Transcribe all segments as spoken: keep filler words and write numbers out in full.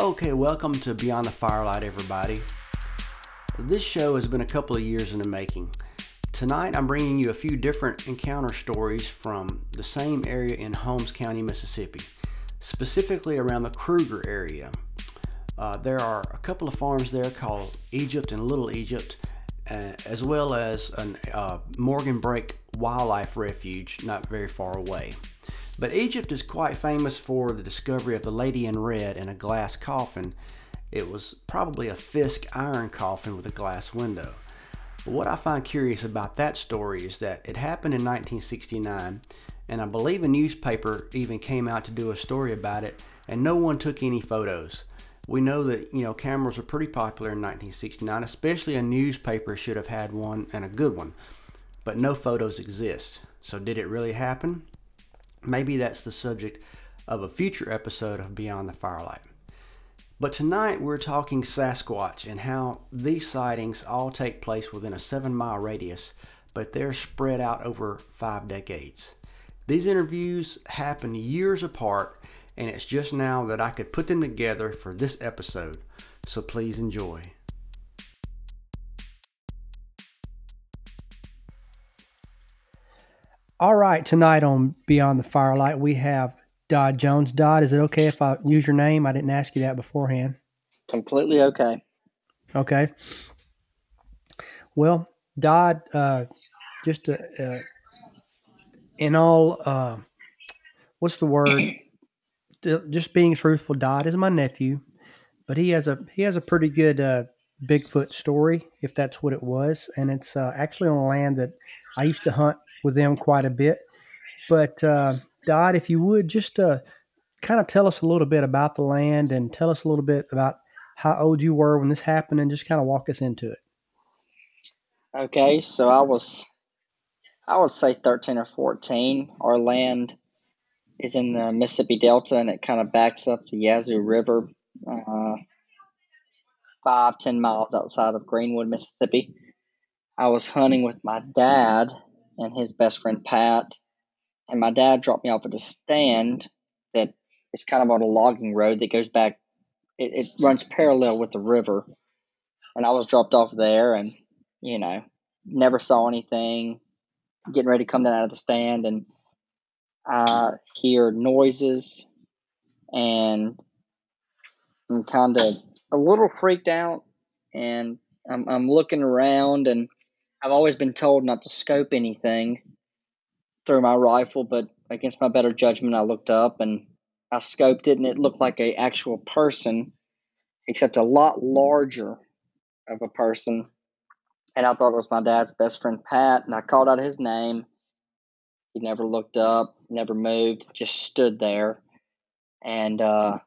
Okay, welcome to Beyond the Firelight, everybody. This show has been a couple of years in the making. Tonight, I'm bringing you a few different encounter stories from the same area in Holmes County, Mississippi, specifically around the Kruger area. Uh, there are a couple of farms there called Egypt and Little Egypt, uh, as well as a uh, Morgan Brake Wildlife Refuge not very far away. But Egypt is quite famous for the discovery of the lady in red in a glass coffin. It was probably a Fisk iron coffin with a glass window. But what I find curious about that story is that it happened in nineteen sixty-nine, and I believe a newspaper even came out to do a story about it, and no one took any photos. We know that, you know, cameras were pretty popular in nineteen sixty-nine, especially a newspaper should have had one, and a good one, but no photos exist. So did it really happen? Maybe that's the subject of a future episode of Beyond the Firelight. But tonight we're talking Sasquatch and how these sightings all take place within a seven mile radius, but they're spread out over five decades. These interviews happened years apart, and it's just now that I could put them together for this episode, so please enjoy. All right, tonight on Beyond the Firelight, we have Dodd Jones. Dodd, is it okay if I use your name? I didn't ask you that beforehand. Completely okay. Okay. Well, Dodd, uh, just to, uh, in all, uh, what's the word? Just being truthful, Dodd is my nephew, but he has a he has a pretty good uh, Bigfoot story, if that's what it was, and it's uh, actually on land that I used to hunt with them quite a bit. But uh, Dodd, if you would, just uh, kind of tell us a little bit about the land and tell us a little bit about how old you were when this happened and just kind of walk us into it. Okay, so I was, I would say thirteen or fourteen. Our land is in the Mississippi Delta, and it kind of backs up the Yazoo River uh, five, ten miles outside of Greenwood, Mississippi. I was hunting with my dad and his best friend, Pat. And my dad dropped me off at a stand that is kind of on a logging road that goes back, it, it runs parallel with the river. And I was dropped off there and, you know, never saw anything, getting ready to come down out of the stand. And I hear noises and I'm kind of a little freaked out. And I'm, I'm looking around, and I've always been told not to scope anything through my rifle, but against my better judgment, I looked up and I scoped it, and it looked like an actual person, except a lot larger of a person. And I thought it was my dad's best friend, Pat, and I called out his name. He never looked up, never moved, just stood there. And uh,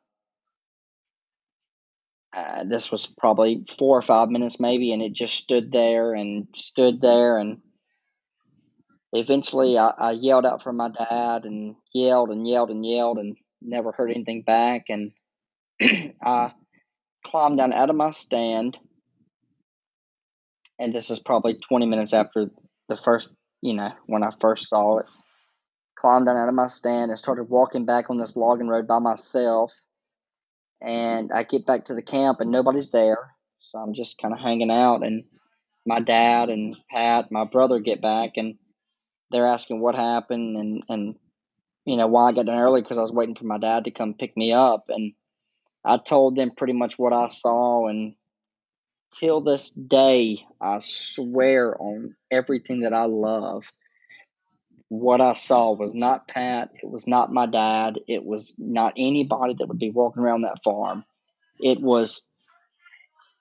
uh, this was probably four or five minutes maybe, and it just stood there and stood there and Eventually, I, I yelled out for my dad and yelled and yelled and yelled and never heard anything back. And I climbed down out of my stand. And this is probably twenty minutes after the first, you know, when I first saw it. Climbed down out of my stand and started walking back on this logging road by myself. And I get back to the camp and nobody's there. So I'm just kind of hanging out. And my dad and Pat, my brother, get back, and they're asking what happened and, and, you know, why I got done early, because I was waiting for my dad to come pick me up. And I told them pretty much what I saw. And till this day, I swear on everything that I love, what I saw was not Pat. It was not my dad. It was not anybody that would be walking around that farm. It was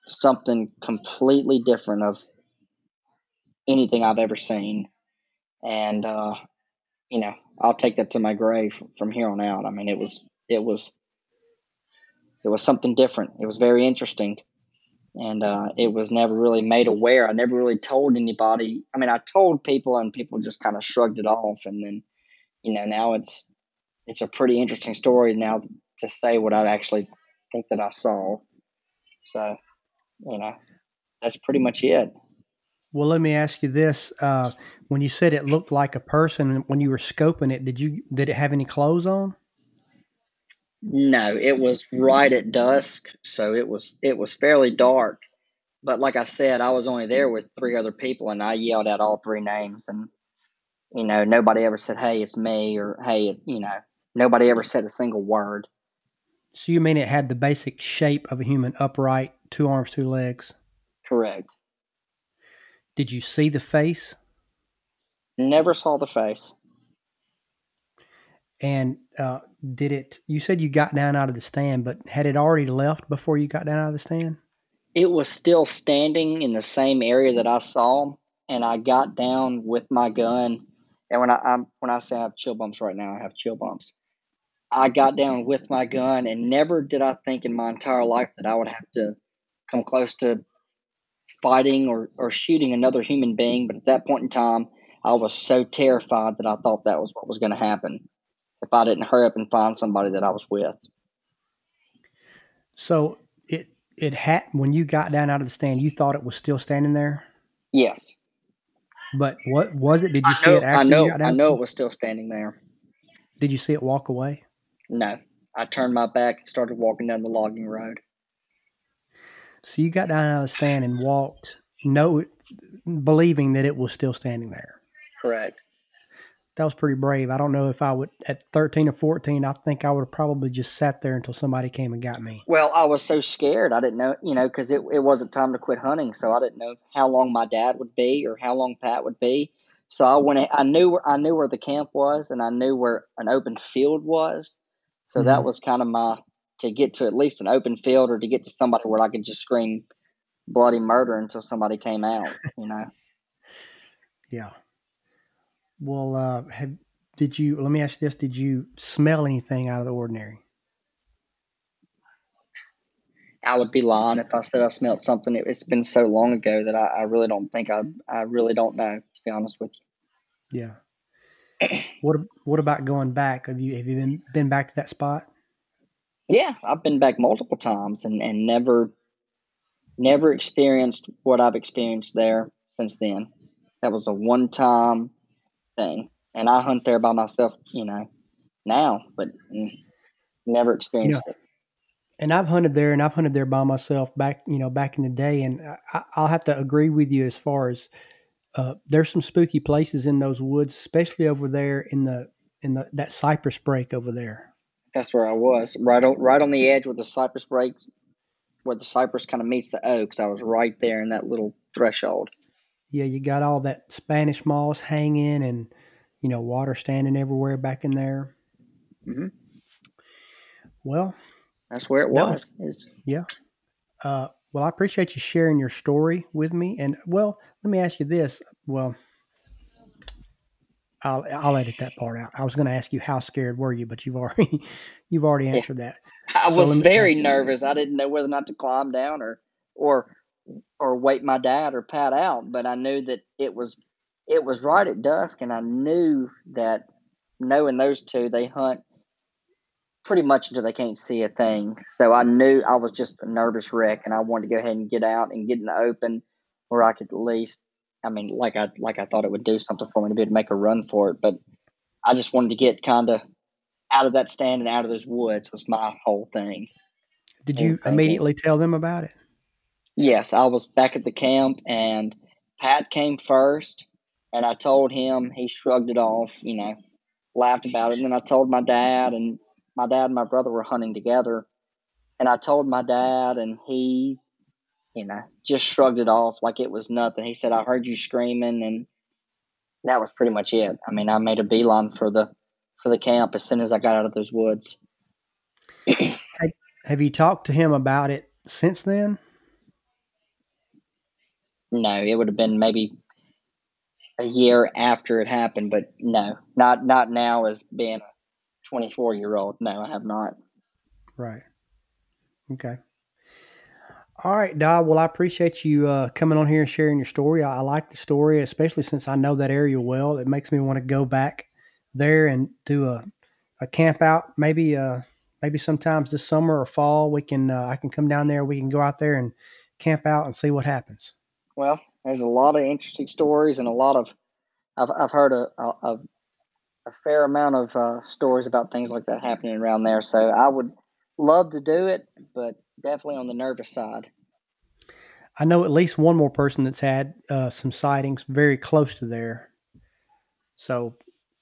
something completely different of anything I've ever seen. And, uh, you know, I'll take that to my grave from here on out. I mean, it was, it was, it was something different. It was very interesting. And, uh, it was never really made aware. I never really told anybody. I mean, I told people and people just kind of shrugged it off. And then, you know, now it's, it's a pretty interesting story now to say what I actually think that I saw. So, you know, that's pretty much it. Well, let me ask you this. Uh, when you said it looked like a person, when you were scoping it, did you did it have any clothes on? No, it was right at dusk, so it was it was fairly dark. But like I said, I was only there with three other people, and I yelled out all three names, and you know, nobody ever said, "Hey, it's me," or "Hey, you know," nobody ever said a single word. So you mean it had the basic shape of a human, upright, two arms, two legs? Correct. Did you see the face? Never saw the face. And uh, did it, you said you got down out of the stand, but had it already left before you got down out of the stand? It was still standing in the same area that I saw, and I got down with my gun. And when I, I when I say I have chill bumps right now, I have chill bumps. I got down with my gun, and never did I think in my entire life that I would have to come close to fighting or, or shooting another human being. But at that point in time, I was so terrified that I thought that was what was going to happen if I didn't hurry up and find somebody that I was with. So it it had, when you got down out of the stand, you thought it was still standing there? Yes. But what was it? Did you I see know, it after I know, you got down? I know it was still standing there. Did you see it walk away? No. I turned my back and started walking down the logging road. So you got down out of the stand and walked, no, believing that it was still standing there. Correct. That was pretty brave. I don't know if I would, at thirteen or fourteen, I think I would have probably just sat there until somebody came and got me. Well, I was so scared. I didn't know, you know, because it, it wasn't time to quit hunting. So I didn't know how long my dad would be or how long Pat would be. So I went, I knew, I knew where the camp was, and I knew where an open field was. So mm-hmm. that was kind of my, to get to at least an open field or to get to somebody where I could just scream bloody murder until somebody came out, you know? Yeah. Well, uh, have, did you, let me ask you this. Did you smell anything out of the ordinary? I would be lying if I said I smelled something. It, it's been so long ago that I, I really don't think I, I really don't know, to be honest with you. Yeah. What, what about going back? Have you, have you been, been back to that spot? Yeah, I've been back multiple times and, and never, never experienced what I've experienced there since then. That was a one-time thing, and I hunt there by myself, you know, now, but never experienced you know, it. And I've hunted there, and I've hunted there by myself back, you know, back in the day, and I, I'll have to agree with you as far as uh, there's some spooky places in those woods, especially over there in the in the that cypress break over there. That's where I was, right on, right on the edge where the cypress breaks, where the cypress kind of meets the oaks. I was right there in that little threshold. Yeah, you got all that Spanish moss hanging and, you know, water standing everywhere back in there. Mm-hmm. Well. That's where it was. was it was just... Yeah. Uh, well, I appreciate you sharing your story with me. And, well, let me ask you this. Well, I'll, I'll edit that part out. I was going to ask you how scared were you, but you've already you've already answered yeah. that. I so was me, very nervous. I didn't know whether or not to climb down or or or wait my dad or Pat out, but I knew that it was it was right at dusk, and I knew that knowing those two, they hunt pretty much until they can't see a thing. So I knew I was just a nervous wreck, and I wanted to go ahead and get out and get in the open where I could at least. I mean, like I like I thought it would do something for me to be able to make a run for it, but I just wanted to get kind of out of that stand and out of those woods was my whole thing. Did whole you thing. Immediately tell them about it? Yes, I was back at the camp, and Pat came first, and I told him. He shrugged it off, you know, laughed about it, and then I told my dad, and my dad and my brother were hunting together, and I told my dad, and he... You know, just shrugged it off like it was nothing. He said, I heard you screaming, and that was pretty much it. I mean, I made a beeline for the for the camp as soon as I got out of those woods. Have you talked to him about it since then? No, it would have been maybe a year after it happened, but no, not not now as being a twenty-four-year-old. No, I have not. Right. Okay. All right, Dodd. Well, I appreciate you uh, coming on here and sharing your story. I, I like the story, especially since I know that area well. It makes me want to go back there and do a, a camp out. Maybe uh, maybe sometimes this summer or fall, we can uh, I can come down there. We can go out there and camp out and see what happens. Well, there's a lot of interesting stories and a lot of I've I've heard a, a, a fair amount of uh, stories about things like that happening around there. So I would love to do it, but definitely on the nervous side. I know at least one more person that's had uh, some sightings very close to there. So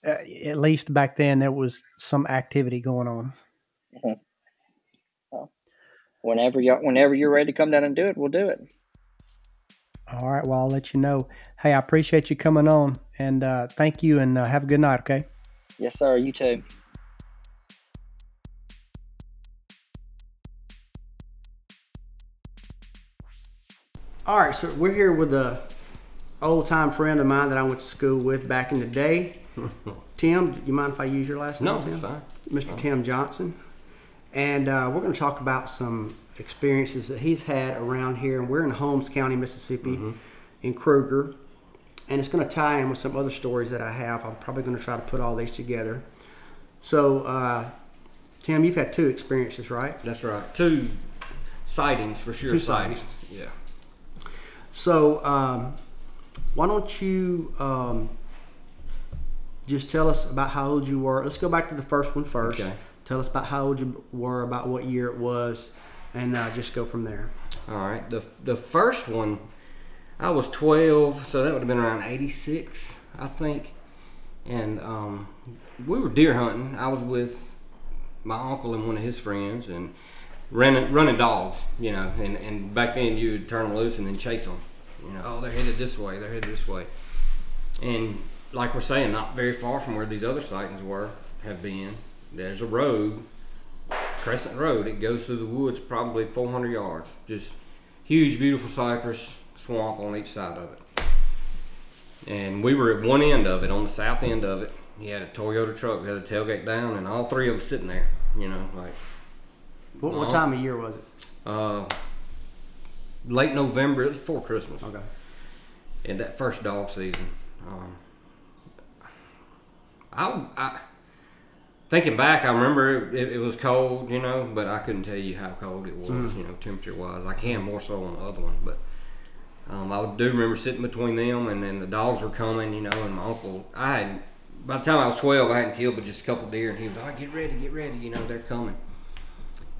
uh, at least back then there was some activity going on. Mm-hmm. Well, whenever you whenever you're ready to come down and do it, we'll do it. All right. Well, I'll let you know. Hey, I appreciate you coming on, and uh, thank you, and uh, have a good night. Okay. Yes, sir. You too. All right. So we're here with a old time friend of mine that I went to school with back in the day. Tim, do you mind if I use your last name? No, it's fine. Mister Tim Johnson. And uh, we're going to talk about some experiences that he's had around here, and we're in Holmes County, Mississippi, mm-hmm. in Kruger, and it's going to tie in with some other stories that I have. I'm probably going to try to put all these together. So, uh, Tim, you've had two experiences, right? That's right. Two sightings, for sure. Two sightings. sightings. Yeah. So, um, why don't you um, just tell us about how old you were. Let's go back to the first one first. Okay. Tell us about how old you were, about what year it was, and uh, just go from there. All right. The the first one, I was twelve, so that would have been around eighty-six, I think. And um, we were deer hunting. I was with my uncle and one of his friends, and running, running dogs, you know. And, and back then, you would turn them loose and then chase them. You know, oh, they're headed this way, they're headed this way. And like we're saying, not very far from where these other sightings were, have been, there's a road, Crescent Road. It goes through the woods probably four hundred yards. Just huge, beautiful cypress swamp on each side of it. And we were at one end of it, on the south end of it. He had a Toyota truck, had a tailgate down, and all three of us sitting there, you know, like. What, what time of year was it? Uh, late November. It was before Christmas. Okay. And that first dog season. Um, I, I Thinking back, I remember it, it was cold, you know, but I couldn't tell you how cold it was, mm. you know, temperature-wise. I can more so on the other one, but um, I do remember sitting between them, and then the dogs were coming, you know, and my uncle, I had, by the time I was twelve, I hadn't killed but just a couple deer, and he was like, get ready, get ready, you know, they're coming.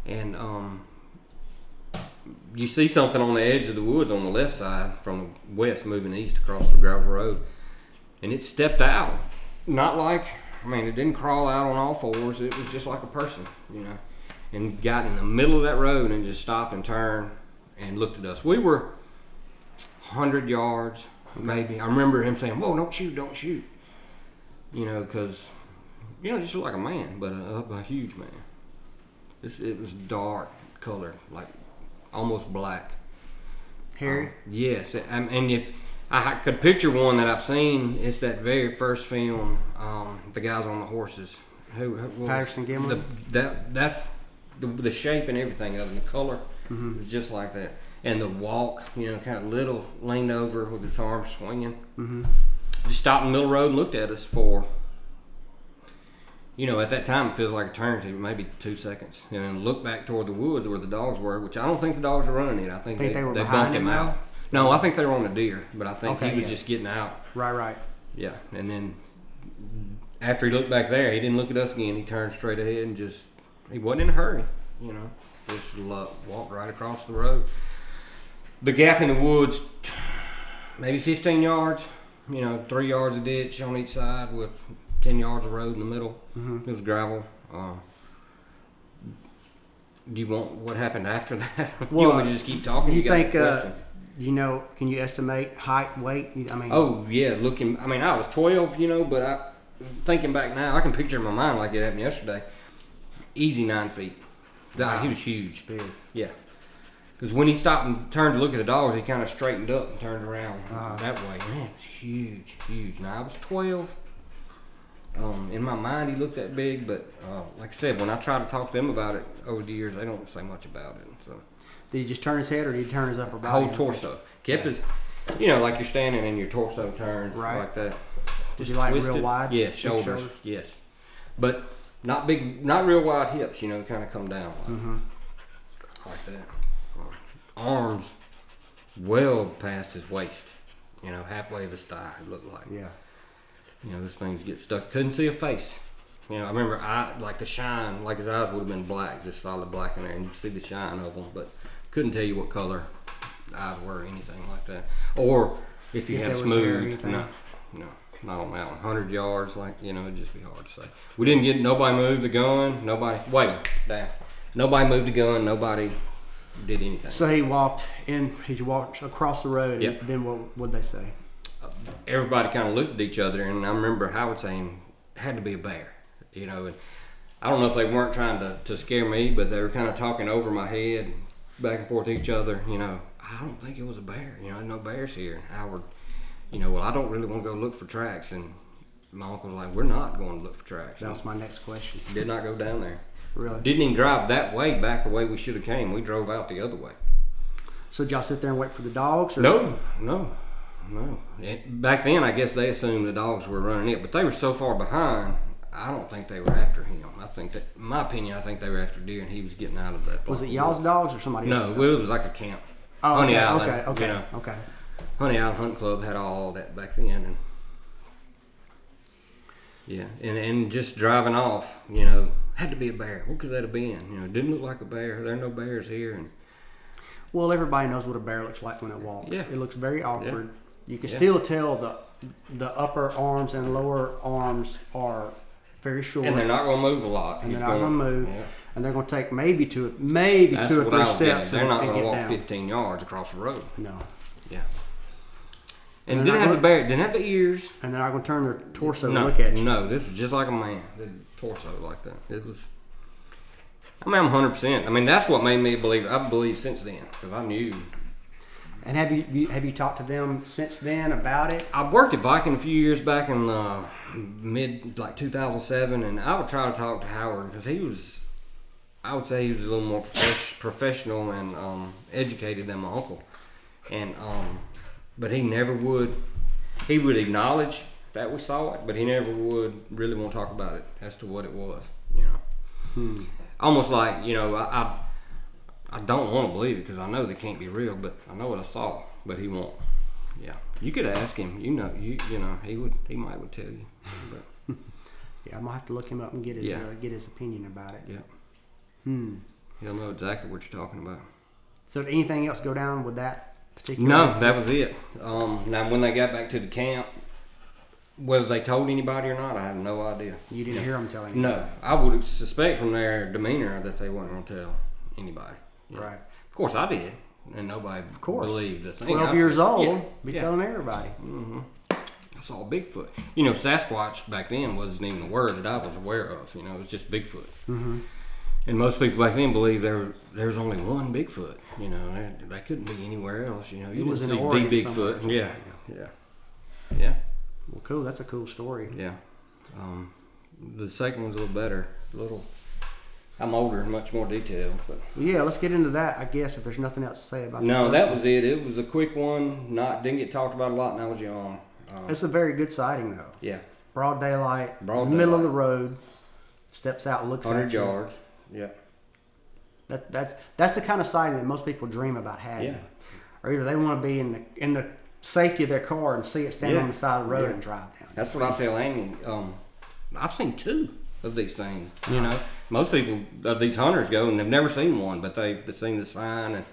And um, you see something on the edge of the woods on the left side from the west moving east across the gravel road, and it stepped out, not like... I mean, it didn't crawl out on all fours. It was just like a person, you know, and got in the middle of that road and just stopped and turned and looked at us. We were one hundred yards, maybe. I remember him saying, whoa, don't shoot, don't shoot. You know, because, you know, just like a man, but a, a huge man. This, it was dark color, like almost black. Hairy? Um, yes. And if... I could picture one that I've seen. It's that very first film, um, the guys on the horses. Who, who Patterson Gimlin? That, that's the, the shape and everything of it. The color mm-hmm. was just like that. And the walk, you know, kind of little, leaned over with its arms swinging. Mm-hmm. Just stopped in the middle of the road and looked at us for, you know, at that time it feels like eternity, maybe two seconds. And then looked back toward the woods where the dogs were, which I don't think the dogs were running it. I think, think they, they, were they bumped him out. Now? No, I think they were on a deer, but I think okay, he was yeah. just getting out. Right, right. Yeah, and then after he looked back there, he didn't look at us again. He turned straight ahead and just, he wasn't in a hurry, you know. Just walked right across the road. The gap in the woods, maybe fifteen yards, you know, three yards of ditch on each side with ten yards of road in the middle. Mm-hmm. It was gravel. Uh, do you want what happened after that? Well, you want me to just keep talking? You, you think... Got you know, can you estimate height, weight? I mean, oh yeah, looking. I mean, I was twelve, you know, but I, thinking back now, I can picture in my mind like it happened yesterday. Easy nine feet. Wow. He was huge. Big. Yeah. Because when he stopped and turned to look at the dogs, he kind of straightened up and turned around uh, that way. Man, it's huge, huge. Now I was twelve. Um, in my mind, he looked that big, but uh, like I said, when I try to talk to them about it over the years, they don't say much about it. So. Did he just turn his head, or did he turn his upper body? Whole torso. Kept his, you know, like you're standing and your torso turns right. like that. Did you like twisted. Real wide? Yeah, shoulders, shoulders. Yes, but not big, not real wide hips. You know, kind of come down like, mm-hmm. like that. Arms well past his waist. You know, halfway of his thigh. It looked like. Yeah. You know, those things get stuck. Couldn't see a face. You know, I remember I like the shine, like his eyes would have been black, just solid black in there, and you could see the shine of them, but couldn't tell you what color eyes were or anything like that. Or if you if had smooth, no, no, not on that one. Hundred yards, like you know, it'd just be hard to say. We didn't get nobody moved the gun. Nobody wait down. Nobody moved the gun. Nobody did anything. So he walked in. He walked across the road. Yep. And then what would they say? Everybody kind of looked at each other, and I remember Howard saying, "Had to be a bear," you know. And I don't know if they weren't trying to, to scare me, but they were kind of talking over my head, back and forth to each other. You know, I don't think it was a bear. You know, no bears here. And Howard, you know, well, I don't really want to go look for tracks. And my uncle was like, "We're not going to look for tracks." That was my next question. Did not go down there. Really? Didn't even drive that way back the way we should have came. We drove out the other way. So did y'all sit there and wait for the dogs? Or? No, no, no. It, back then, I guess they assumed the dogs were running it, but they were so far behind, I don't think they were after him. I think that, in my opinion, I think they were after deer, and he was getting out of that place. Was it y'all's dogs or somebody no, else's? No, it was like a camp. Oh, Honey okay, Island. Okay, okay, you know, okay. Honey Island Hunt Club had all that back then, and yeah, and, and just driving off, you know, had to be a bear. What could that have been? You know, it didn't look like a bear. There are no bears here. And well, everybody knows what a bear looks like when it walks. Yeah. It looks very awkward. Yeah. You can yeah. still tell the the upper arms and lower arms are very short. And they're not going to move a lot. And He's they're not going to move. Yeah. And they're going to take maybe two, maybe That's two or three steps. They're not going to walk down. fifteen yards across the road. No. Yeah. And, and didn't have the bear, didn't have the ears. And they're not going to turn their torso no, and look at you. No, this was just like a man. The torso like that. It was, I mean, I'm one hundred percent. I mean, that's what made me believe. I believe since then because I knew. And have you, you have you talked to them since then about it? I worked at Viking a few years back in uh, mid, like two thousand seven. And I would try to talk to Howard because he was, I would say he was a little more prof- professional and um, educated than my uncle. And, um... but he never would. He would acknowledge that we saw it, but he never would really want to talk about it as to what it was. You know, hmm. almost like you know, I, I I don't want to believe it because I know they can't be real, but I know what I saw. But he won't. Yeah, you could ask him. You know, you you know, he would. He might would tell you. But. Yeah, I'm gonna have to look him up and get his yeah. uh, get his opinion about it. Yeah. Hmm. He'll know exactly what you're talking about. So did anything else go down with that? No, reason. That was it. Um, now, when they got back to the camp, whether they told anybody or not, I have no idea. You didn't yeah. hear them tell anybody? No. I would suspect from their demeanor that they weren't going to tell anybody. Yeah. Right. Of course, I did. And nobody of course. believed the thing. twelve years old, yeah. be yeah. telling everybody. Mm-hmm. I saw Bigfoot. You know, Sasquatch back then wasn't even a word that I was aware of. You know, it was just Bigfoot. Mm-hmm. And most people back then believed there there was only one Bigfoot. You know, that, that couldn't be anywhere else. You know, you was in Oregon the Bigfoot. Yeah, yeah, yeah. Well, cool. That's a cool story. Yeah. Um, the second one's a little better. A little. I'm older, much more detailed. But yeah, let's get into that. I guess if there's nothing else to say about that. No, that one. was it. It was a quick one. Not didn't get talked about a lot, and I was young. Um, it's a very good sighting though. Yeah. Broad daylight. Broad daylight. Middle of the road. Steps out, looks at you. Hundred yards. Yeah, that that's that's the kind of sighting that most people dream about having. Yeah. Or either they want to be in the in the safety of their car and see it standing yeah. on the side of the road yeah. and drive down. That's what I tell Amy. Um, I've seen two of these things. You uh-huh. know, most people uh, these hunters go and they've never seen one, but they've seen the sign and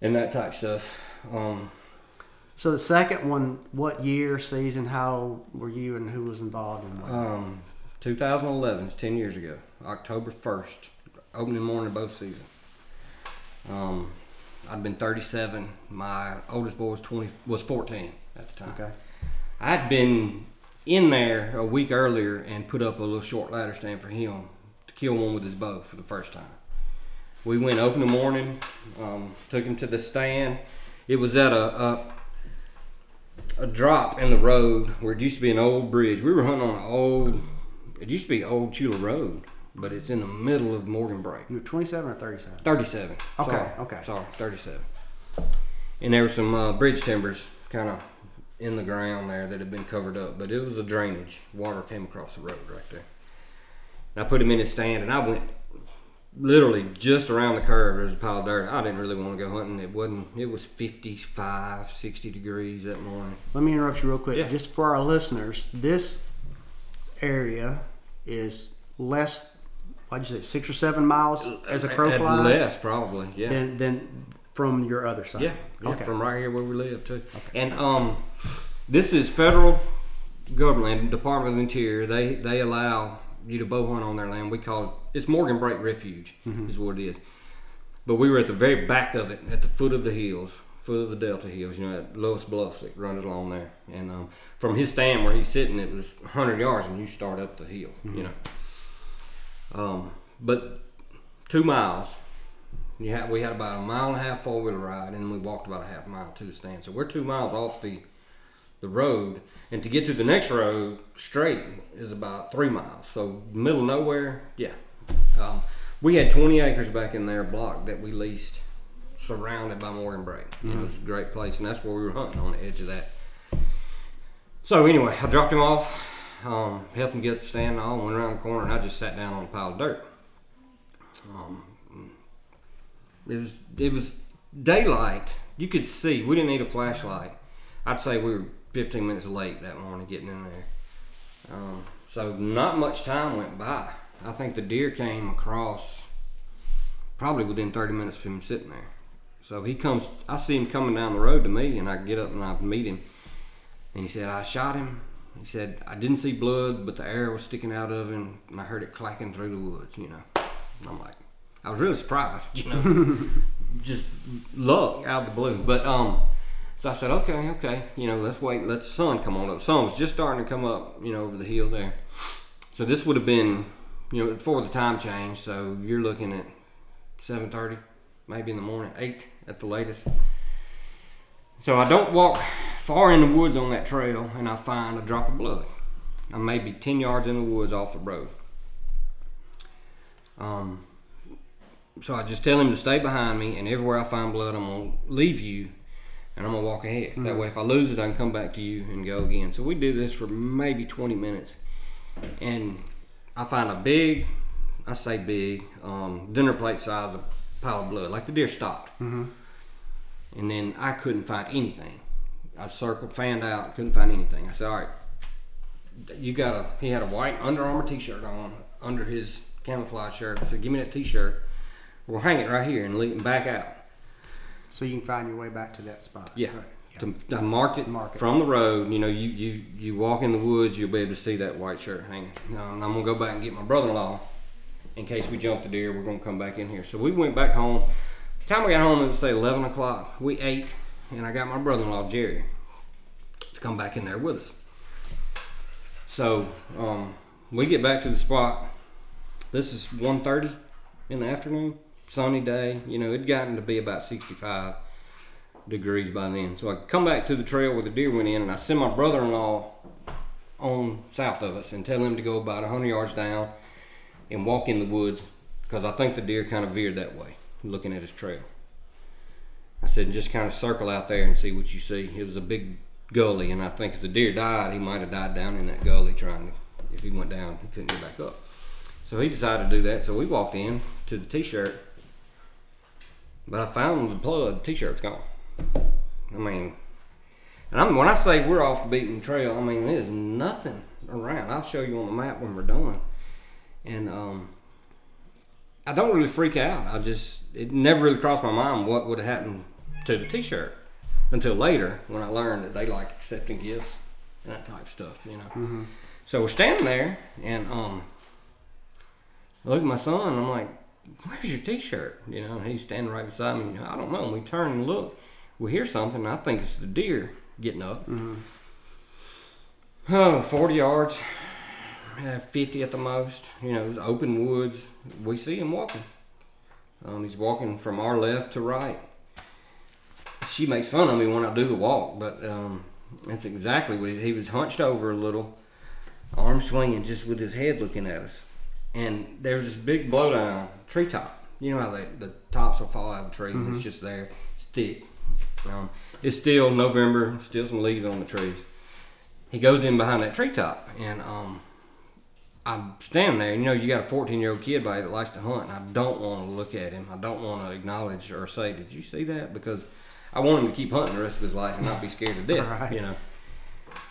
and that type of stuff. Um, so the second one, what year, season, how old were you, and who was involved in what? Um, twenty eleven, it's ten years ago. October first, opening morning of both seasons. Um, I'd been thirty-seven. My oldest boy was twenty, was fourteen at the time. Okay. I'd been in there a week earlier and put up a little short ladder stand for him to kill one with his bow for the first time. We went opening morning, um, took him to the stand. It was at a, a a drop in the road where it used to be an old bridge. We were hunting on an old, it used to be old Chula Road. But it's in the middle of Morgan Brake. You were twenty-seven or thirty-seven? thirty-seven. Okay, sorry. okay. Sorry, thirty-seven. And there were some uh, bridge timbers kind of in the ground there that had been covered up. But it was a drainage. Water came across the road right there. And I put him in his stand, and I went literally just around the curve, there's a pile of dirt. I didn't really want to go hunting. It wasn't, it was fifty-five, sixty degrees that morning. Let me interrupt you real quick. Yeah. Just for our listeners, this area is less, what'd you say, six or seven miles as a crow flies? Less, probably, yeah. Than, than from your other side? Yeah, yeah, okay. From right here where we live, too. Okay. And um, this is federal government, Department of the Interior. They, they allow you to bow hunt on their land. We call it, it's Morgan Brake Refuge, mm-hmm. is what it is. But we were at the very back of it, at the foot of the hills, foot of the Delta Hills, you know, that lowest bluffs that runs along there. And um, from his stand where he's sitting, it was one hundred yards, and you start up the hill, mm-hmm. you know. Um, but two miles, you had, we had about a mile and a half four-wheeler ride, and we walked about a half mile to the stand. So we're two miles off the the road, and to get to the next road straight is about three miles. So middle of nowhere, yeah. Um, we had twenty acres back in their block that we leased, surrounded by Morgan Brake. Mm-hmm. It was a great place, and that's where we were hunting, on the edge of that. So anyway, I dropped him off, um, helped him get the stand and all, went around the corner, and I just sat down on a pile of dirt. Um, it was it was daylight. You could see. We didn't need a flashlight. I'd say we were fifteen minutes late that morning getting in there. Um, so not much time went by. I think the deer came across probably within thirty minutes of him sitting there. So he comes, I see him coming down the road to me, and I get up and I meet him. And he said, I shot him. He said, I didn't see blood, but the arrow was sticking out of him, and I heard it clacking through the woods, you know. And I'm like, I was really surprised, you know, just luck out of the blue. But um, so I said, okay, okay, you know, let's wait and let the sun come on up. The sun was just starting to come up, you know, over the hill there. So this would have been, you know, before the time change, so you're looking at seven thirty, maybe in the morning, eight at the latest. So I don't walk far in the woods on that trail, and I find a drop of blood. I'm maybe ten yards in the woods off the road. Um, so I just tell him to stay behind me, and everywhere I find blood, I'm going to leave you, and I'm going to walk ahead. Mm-hmm. That way, if I lose it, I can come back to you and go again. So we do this for maybe twenty minutes, and I find a big, I say big, um, dinner plate size of pile of blood. Like the deer stopped. Mm-hmm. And then I couldn't find anything. I circled, fanned out, couldn't find anything. I said, all right, you got a, he had a white Under Armour t-shirt on under his camouflage shirt. I said, give me that t-shirt. We'll hang it right here and lead him back out. So you can find your way back to that spot. Yeah. Right. To, to mark it mark from it. The road, you know, you, you, you walk in the woods, you'll be able to see that white shirt hanging. Um, I'm going to go back and get my brother-in-law in case we jump the deer. We're going to come back in here. So we went back home. The time we got home, it was, say, eleven o'clock. We ate, and I got my brother-in-law, Jerry, to come back in there with us. So um, we get back to the spot. This is one thirty in the afternoon, sunny day. You know, it'd gotten to be about sixty-five degrees by then. So I come back to the trail where the deer went in, and I send my brother-in-law on south of us and tell him to go about one hundred yards down and walk in the woods, because I think the deer kind of veered that way looking at his trail. I said, just kind of circle out there and see what you see. It was a big gully, and I think if the deer died, he might have died down in that gully trying to, if he went down, he couldn't get back up. So he decided to do that. So we walked in to the t-shirt, but I found the blood, the t-shirt's gone. I mean, and I'm, when I say we're off the beaten trail, I mean, there's nothing around. I'll show you on the map when we're done. And um, I don't really freak out. I just, it never really crossed my mind what would have happened to the t-shirt until later, when I learned that they like accepting gifts and that type of stuff, you know. Mm-hmm. So we're standing there, and um, I look at my son, and I'm like, where's your t-shirt? You know, and he's standing right beside me. I don't know. And we turn and look. We hear something. I think it's the deer getting up. Mm-hmm. Oh, forty yards, fifty at the most. You know, it was open woods. We see him walking. Um, he's walking from our left to right. She makes fun of me when I do the walk, but um, that's exactly what he, he was hunched over a little, arm swinging, just with his head looking at us. And there was this big blowdown treetop. You know how they, the tops will fall out of the tree, mm-hmm. and it's just there. It's thick. Um, it's still November, still some leaves on the trees. He goes in behind that treetop, and um, I'm standing there, and, you know, you got a fourteen-year-old kid by that likes to hunt, and I don't want to look at him. I don't want to acknowledge or say, did you see that? Because I want him to keep hunting the rest of his life and not be scared to death, right. You know.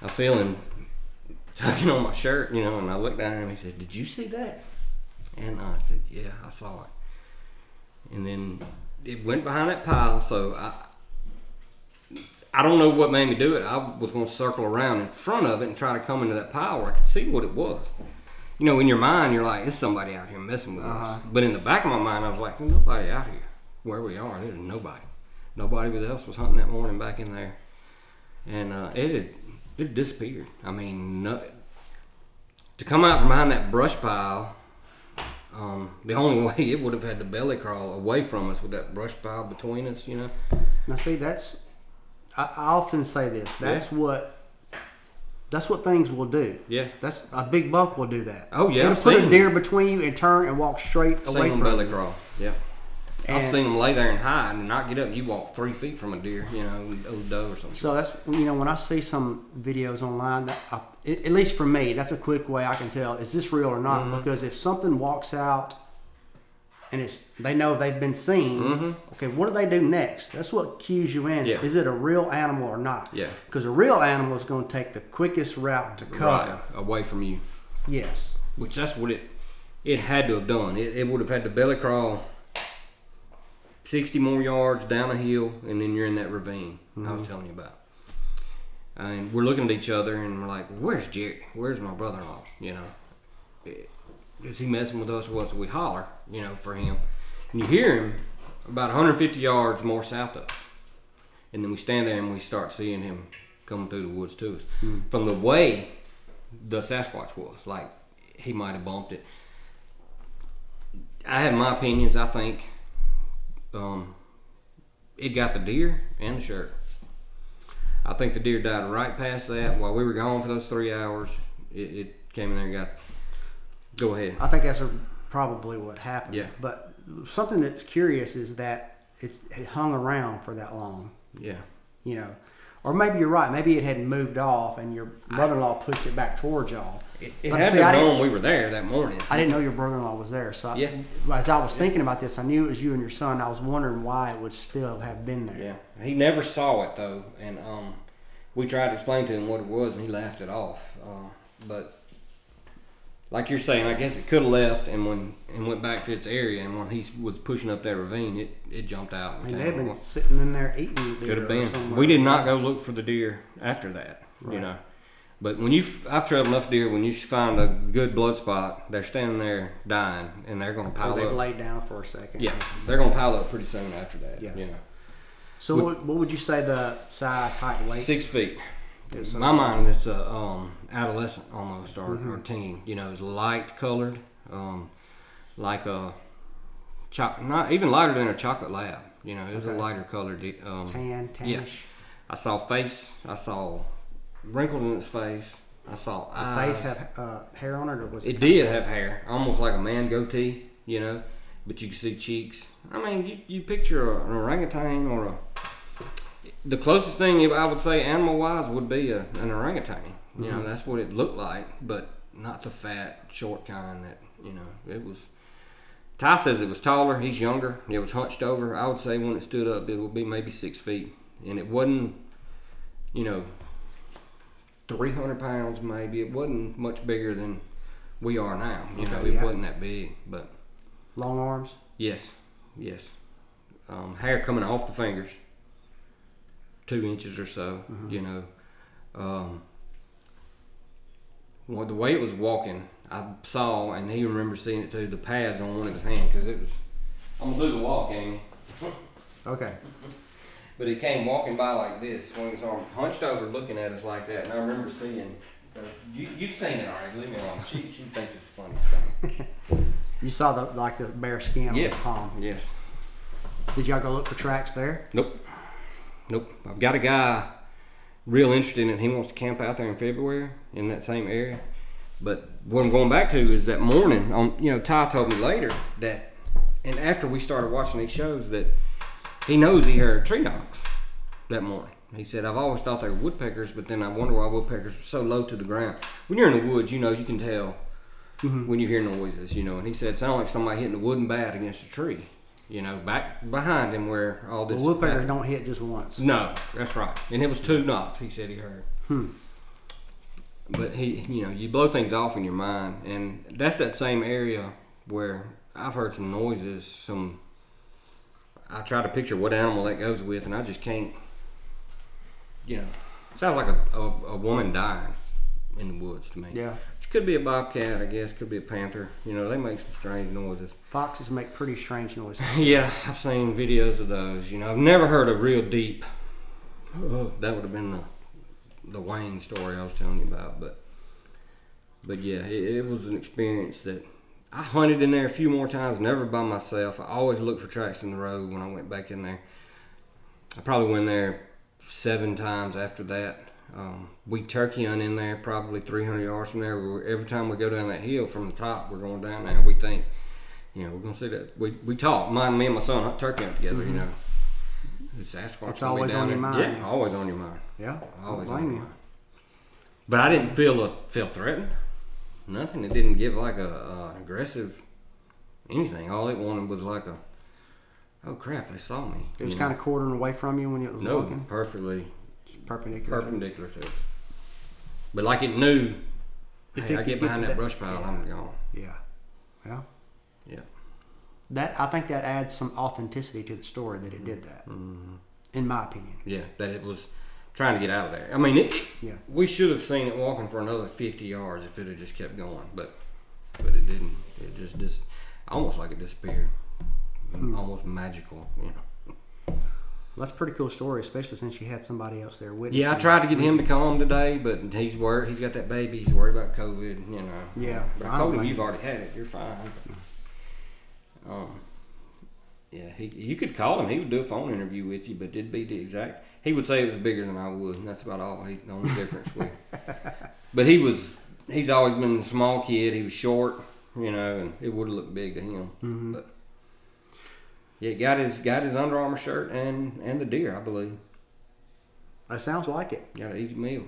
I feel him tugging on my shirt, you know, and I looked down at him, and he said, did you see that? And I said, yeah, I saw it. And then it went behind that pile, so I I don't know what made me do it. I was going to circle around in front of it and try to come into that pile where I could see what it was. You know, in your mind, you're like, there's somebody out here messing with uh-huh. us. But in the back of my mind, I was like, there's nobody out here. Where we are, there's nobody. Nobody else was hunting that morning back in there. And uh, it had, it disappeared. I mean, no, to come out from behind that brush pile, um, the only way it would have had to belly crawl away from us with that brush pile between us, you know. Now, see, that's, I, I often say this, that's yeah. what, That's what things will do. Yeah. That's a big buck will do that. Oh yeah. They'll put a deer them. between you and turn and walk straight I've away seen them from belly crawl. Yeah. And I've seen them lay there and hide and not get up. You walk three feet from a deer, you know, a doe or something. So that's you know when I see some videos online, that I, at least for me, that's a quick way I can tell is this real or not. Mm-hmm. Because if something walks out and it's they know they've been seen, mm-hmm. okay, what do they do next? That's what cues you in. Yeah. Is it a real animal or not? Yeah. Because a real animal is going to take the quickest route to cover. Right, away from you. Yes. Which that's what it it had to have done. It, it would have had to belly crawl sixty more yards down a hill, and then you're in that ravine mm-hmm. I was telling you about. And we're looking at each other, and we're like, where's Jerry? Where's my brother-in-law? You know, it, is he messing with us or what? So we holler, you know, for him. And you hear him about one hundred fifty yards more south of us. And then we stand there and we start seeing him coming through the woods to us. Mm. From the way the Sasquatch was, like, he might have bumped it. I had my opinions, I think. Um, it got the deer and the shirt. I think the deer died right past that. While we were gone for those three hours, it, it came in there and got... Go ahead. I think that's a, probably what happened. Yeah. But something that's curious is that it's it hung around for that long. Yeah. You know, or maybe you're right. Maybe it had moved off, and your brother-in-law pushed it back towards y'all. It, it like, had see, to have known we were there that morning. I didn't know your brother-in-law was there. So I, yeah. as I was yeah. thinking about this, I knew it was you and your son. I was wondering why it would still have been there. Yeah. He never saw it though, and um, we tried to explain to him what it was, and he laughed it off. Uh, but. Like you're saying, I guess it could have left and when and went back to its area. And when he was pushing up that ravine, it, it jumped out. And they've been sitting in there eating the deer. Could have been. Somewhere. We did not go look for the deer after that, right. you know. But when you, I've trailed enough deer. When you find a good blood spot, they're standing there dying, and they're going to pile up. They've laid down for a second. Yeah, they're going to pile up pretty soon after that. Yeah. You know. So we, what, what would you say the size, height, weight? Six feet. In my mind, it's a um, adolescent almost, or, mm-hmm. or teen. You know, it's light colored, um, like a cho- not even lighter than a chocolate lab. You know, it was okay. a lighter colored um, tan, tannish. Yeah. I saw face. I saw wrinkles in its face. I saw the eyes. Face had uh, hair on it, or was it? It did have hair, almost like a man goatee. You know, but you could see cheeks. I mean, you you picture an orangutan or a. The closest thing I would say animal-wise would be a, an orangutan. You know, mm-hmm. that's what it looked like, but not the fat, short kind that, you know, it was... Ty says it was taller. He's younger. It was hunched over. I would say when it stood up, it would be maybe six feet. And it wasn't, you know, three hundred pounds maybe. It wasn't much bigger than we are now. You know, it wasn't that big, but... Long arms? Yes, yes. Um, hair coming off the fingers. Two inches or so, mm-hmm. you know. Um, well, the way it was walking, I saw, and he remembers seeing it too, the pads on one of his hands, because it was, I'm going to do the walk, Amy. Okay. But he came walking by like this, swinging his arm, hunched over, looking at us like that. And I remember seeing, uh, you, you've seen it already, leave me alone. She, she thinks it's the funniest thing. You saw the like the bare skin yes. on the palm? Yes. Did y'all go look for tracks there? Nope. Nope. I've got a guy real interested in it. He wants to camp out there in February in that same area. But what I'm going back to is that morning, on, you know, Ty told me later that, and after we started watching these shows, that he knows he heard tree knocks that morning. He said, I've always thought they were woodpeckers, but then I wonder why woodpeckers were so low to the ground. When you're in the woods, you know, you can tell. mm-hmm. when you hear noises, you know. And he said it sounded like somebody hitting a wooden bat against a tree, you know, back behind him where all this... Well, woodpeckers don't hit just once. No, that's right. And it was two knocks, he said he heard. Hmm. But, he, you know, you blow things off in your mind. And that's that same area where I've heard some noises, some... I try to picture what animal that goes with, and I just can't, you know. It sounds like a, a, a woman dying in the woods to me. Yeah. It could be a bobcat, I guess. Could be a panther. You know, they make some strange noises. Foxes make pretty strange noises. Yeah, I've seen videos of those. You know, I've never heard a real deep. Oh, that would have been the the Wayne story I was telling you about. But, but yeah, it, it was an experience that... I hunted in there a few more times, never by myself. I always looked for tracks in the road when I went back in there. I probably went there seven times after that. Um, we turkey hunt in there, probably three hundred yards from there. We were, every time we go down that hill from the top, we're going down there. We think, you know, we're going to see that. We we talk, my, me and my son hunt turkey hunt together, mm-hmm. you know. It's Sasquatch. It's always down on there. Your mind. Yeah, always on your mind. Yeah, always on your mind. But I didn't feel a, feel threatened. Nothing. It didn't give like a uh, an aggressive anything. All it wanted was like a, oh crap, they saw me. It was kind of quartering away from you when you was no, walking? No, perfectly. Just perpendicular. Perpendicular to it. But like it knew, it, hey, it, I get it, behind it, that, that brush pile, yeah. I'm gone. Yeah. Well. Yeah. That I think that adds some authenticity to the story that it did that, mm-hmm. in my opinion. Yeah, that it was... trying to get out of there. I mean, it, yeah. we should have seen it walking for another fifty yards if it had just kept going, but but it didn't. It just, just almost like it disappeared. Mm. Almost magical, you know. Well, that's a pretty cool story, especially since you had somebody else there witnessing. Yeah, I tried to get him to come today, but he's worried. He's got that baby. He's worried about COVID, you know. Yeah. But I told him, like, you've already had it. You're fine. But, um. Yeah, he, you could call him. He would do a phone interview with you, but it'd be the exact... He would say it was bigger than I would, and that's about all. He, the only difference with... But he was... He's always been a small kid. He was short, you know, and it would have looked big to him. Mm-hmm. But yeah, got his got his Under Armour shirt and, and the deer, I believe. That sounds like it. Got an easy meal.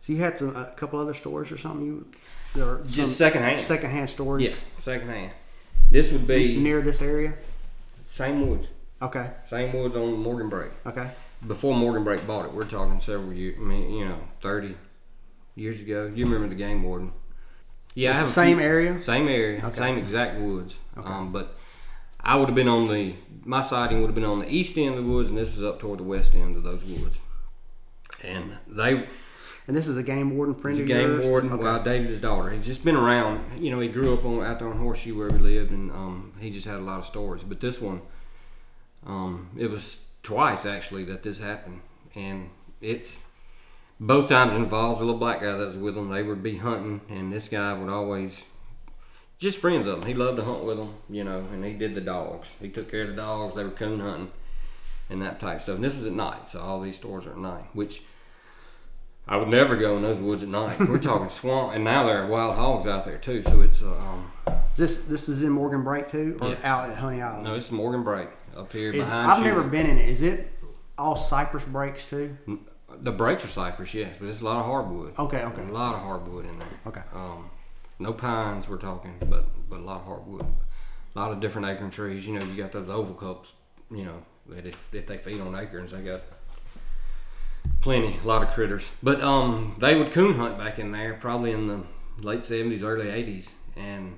So you had some, a couple other stories or something? You or Just secondhand. Secondhand stories? Yeah, secondhand. This would be... Near this area? Same woods. Okay. Same woods on Morgan Brake. Okay. Before Morgan Brake bought it, we're talking several years, I mean, you know, thirty years ago. You remember the game warden? Yeah. I have the same few, area? Same area. Okay. Same exact woods. Okay. Um, but I would have been on the, my siding would have been on the east end of the woods, and this was up toward the west end of those woods. And they... And this is a game warden friend of yours? Game warden. Okay. Well, David, his daughter. He's just been around. You know, he grew up on, out there on Horseshoe where we lived, and um, he just had a lot of stories. But this one, um, it was twice, actually, that this happened. And it's both times involves a little black guy that was with them. They would be hunting, and this guy would always, just friends of them. He loved to hunt with them, you know, and he did the dogs. He took care of the dogs. They were coon hunting and that type of stuff. And this was at night, so all these stores are at night, which... I would never go in those woods at night. We're talking swamp, and now there are wild hogs out there too. So it's uh, um. This this is in Morgan Brake too, or yeah. out at Honey Island? No, it's Morgan Brake up here is, behind. I've Chula. never been in it. Is it all cypress brakes too? The brakes are cypress, yes, but it's a lot of hardwood. Okay, okay. A lot of hardwood in there. Okay. Um, no pines we're talking, but but a lot of hardwood, a lot of different acorn trees. You know, you got those oval cups. You know, that if, if they feed on acorns, they got. Plenty, a lot of critters. But um, they would coon hunt back in there, probably in the late seventies, early eighties. And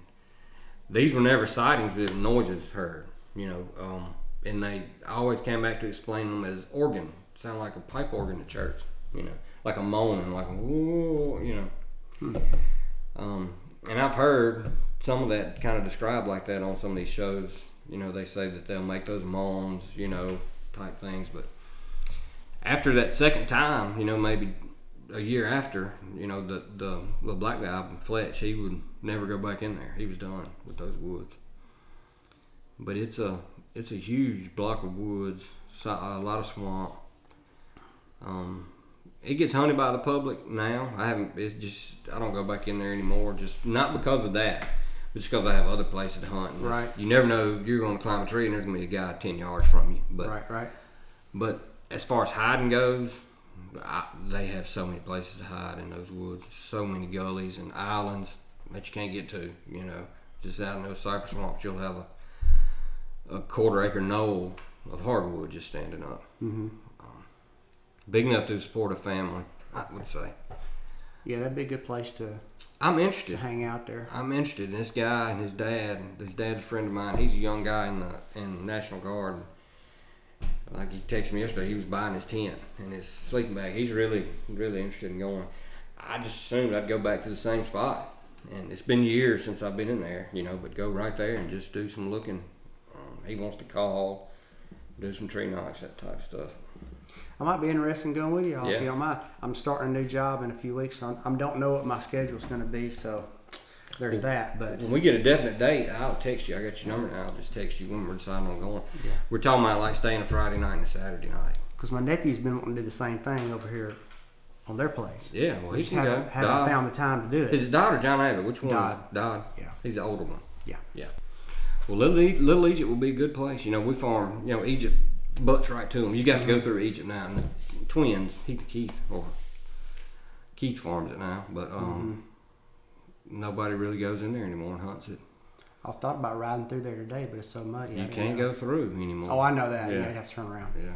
these were never sightings, but noises heard, you know. Um, and they I always came back to explain them as organ. Sound like a pipe organ at church, you know. Like a moaning, like a whoa, you know. Hmm. Um, and I've heard some of that kind of described like that on some of these shows. You know, they say that they'll make those moans, you know, type things, but... After that second time, you know, maybe a year after, you know, the the, the black guy, Fletch, he would never go back in there. He was done with those woods. But it's a it's a huge block of woods, a lot of swamp. Um, it gets hunted by the public now. I haven't. It's just I don't go back in there anymore. Just not because of that, but just because I have other places to hunt. And right. You never know you're going to climb a tree and there's going to be a guy ten yards from you. But, right. Right. But. As far as hiding goes, I, they have so many places to hide in those woods. So many gullies and islands. that you can't get to, you know. Just out in those cypress swamps, you'll have a, a quarter acre knoll of hardwood just standing up. Mm-hmm. Um, big enough to support a family, I would say. Yeah, that'd be a good place to I'm interested. To hang out there. I'm interested in this guy and his dad. His dad's a friend of mine. He's a young guy in the in the National Guard. Like he texted me yesterday, he was buying his tent and his sleeping bag. He's really, really interested in going. I just assumed I'd go back to the same spot. And it's been years since I've been in there, you know, but go right there and just do some looking. Um, he wants to call, do some tree knocks, that type of stuff. I might be interested in going with you all, yeah. if you don't mind. I'm starting a new job in a few weeks, so I don't know what my schedule's going to be, so there's that. But when we get a definite date, I'll text you. I got your number now. I'll just text you when we're deciding on going. Yeah. We're talking about like staying a Friday night and a Saturday night. Because my nephew's been wanting to do the same thing over here on their place. Yeah, well, he's haven't, haven't found the time to do it. Is it Dodd or John Abbott? Which one? Dodd. Dodd. Yeah. He's the older one. Yeah. Yeah. Well, Little, e- Little Egypt will be a good place. You know, we farm, you know, Egypt butts right to them. You got to go through Egypt now. And the twins, he and Keith, or Keith farms it now, but um, mm-hmm. nobody really goes in there anymore and hunts it. I thought about riding through there today, but it's so muddy. You can't know. go through anymore. Oh, I know that. Yeah. You'd have to turn around. Yeah.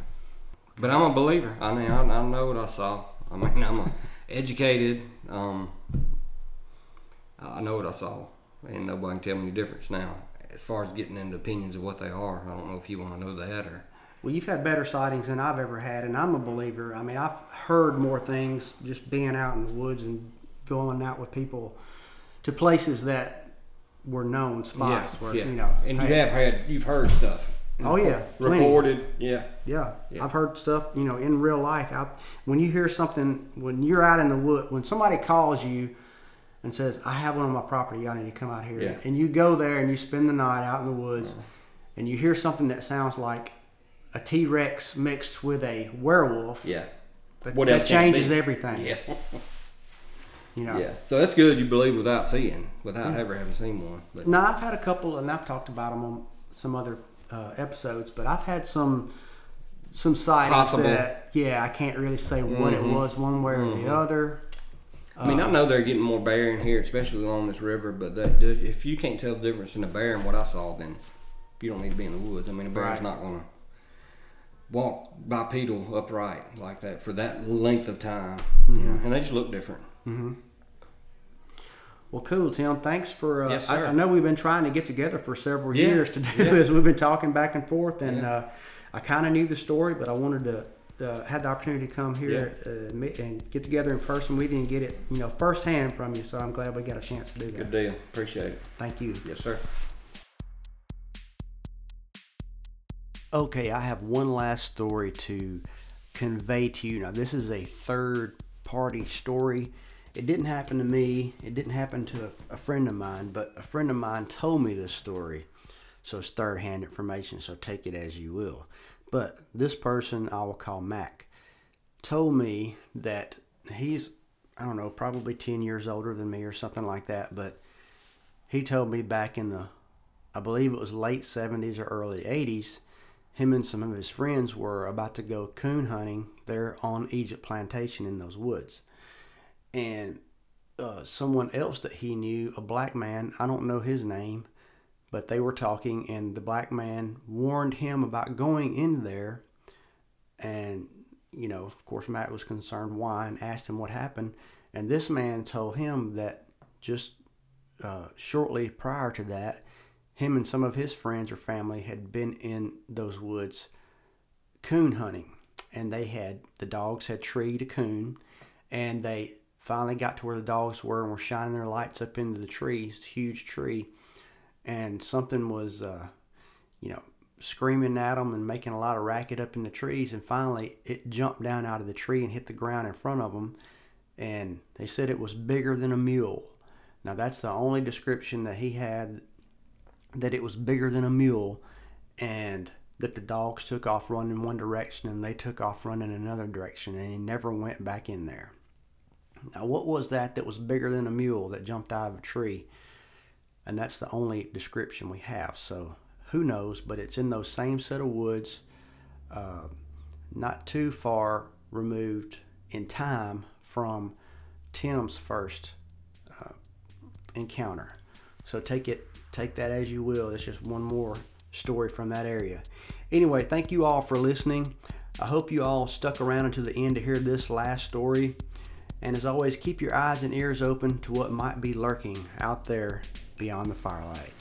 But I'm a believer. I mean, I, I know what I saw. I mean, I'm a educated. Um, I know what I saw, and nobody can tell me the difference now. As far as getting into opinions of what they are, I don't know if you want to know that or. Well, you've had better sightings than I've ever had, and I'm a believer. I mean, I've heard more things just being out in the woods and going out with people to places that were known spots. Yeah, where yeah. you know, and hey, you have had you've heard stuff. Oh yeah, reported. Yeah. yeah, yeah. I've heard stuff, you know, in real life. I, when you hear something, when you're out in the wood, when somebody calls you and says, "I have one on my property, I need to come out here," yeah. and you go there and you spend the night out in the woods, uh-huh. and you hear something that sounds like a T-Rex mixed with a werewolf. Yeah, that, that changes everything. Yeah. You know. Yeah, so that's good. You believe without seeing, without yeah. ever having seen one. But. No, I've had a couple, and I've talked about them on some other. Uh, episodes, but I've had some some sightings that yeah I can't really say what mm-hmm. it was one way or mm-hmm. the other. I um, mean I know they're getting more bear in here, especially along this river, but that, if you can't tell the difference in a bear and what I saw, then you don't need to be in the woods. I mean a bear's right. not going to walk bipedal upright like that for that length of time, mm-hmm. you know, and they just look different. Mm-hmm. Well, cool, Tim. Thanks for. Uh, yes, sir. I, I know we've been trying to get together for several yeah. years to do yeah. this. We've been talking back and forth, and yeah. uh, I kind of knew the story, but I wanted to uh, had the opportunity to come here yeah. uh, and get together in person with you and get it, you know, firsthand from you. So I'm glad we got a chance to do that. Good deal. Appreciate it. Thank you. Yes, sir. Okay, I have one last story to convey to you. Now, this is a third-party story. It didn't happen to me. It didn't happen to a, a friend of mine, but a friend of mine told me this story. So it's third-hand information, so take it as you will. But this person, I will call Mac, told me that he's, I don't know, probably ten years older than me or something like that, but he told me back in the, I believe it was late seventies or early eighties, him and some of his friends were about to go coon hunting there on Egypt Plantation in those woods. And uh, someone else that he knew, a black man, I don't know his name, but they were talking, and the black man warned him about going in there. And, you know, of course, Matt was concerned why and asked him what happened. And this man told him that just uh, shortly prior to that, him and some of his friends or family had been in those woods coon hunting. And they had, the dogs had treed a coon, and they finally got to where the dogs were and were shining their lights up into the trees, huge tree, and something was, uh, you know, screaming at them and making a lot of racket up in the trees, and finally it jumped down out of the tree and hit the ground in front of them, and they said it was bigger than a mule. Now, that's the only description that he had, that it was bigger than a mule, and that the dogs took off running one direction and they took off running another direction, and he never went back in there. Now, what was that that was bigger than a mule that jumped out of a tree? And that's the only description we have. So who knows, but it's in those same set of woods, uh, not too far removed in time from Tim's first uh, encounter. So take it, take that as you will. It's just one more story from that area. Anyway, thank you all for listening. I hope you all stuck around until the end to hear this last story. And as always, keep your eyes and ears open to what might be lurking out there beyond the firelight.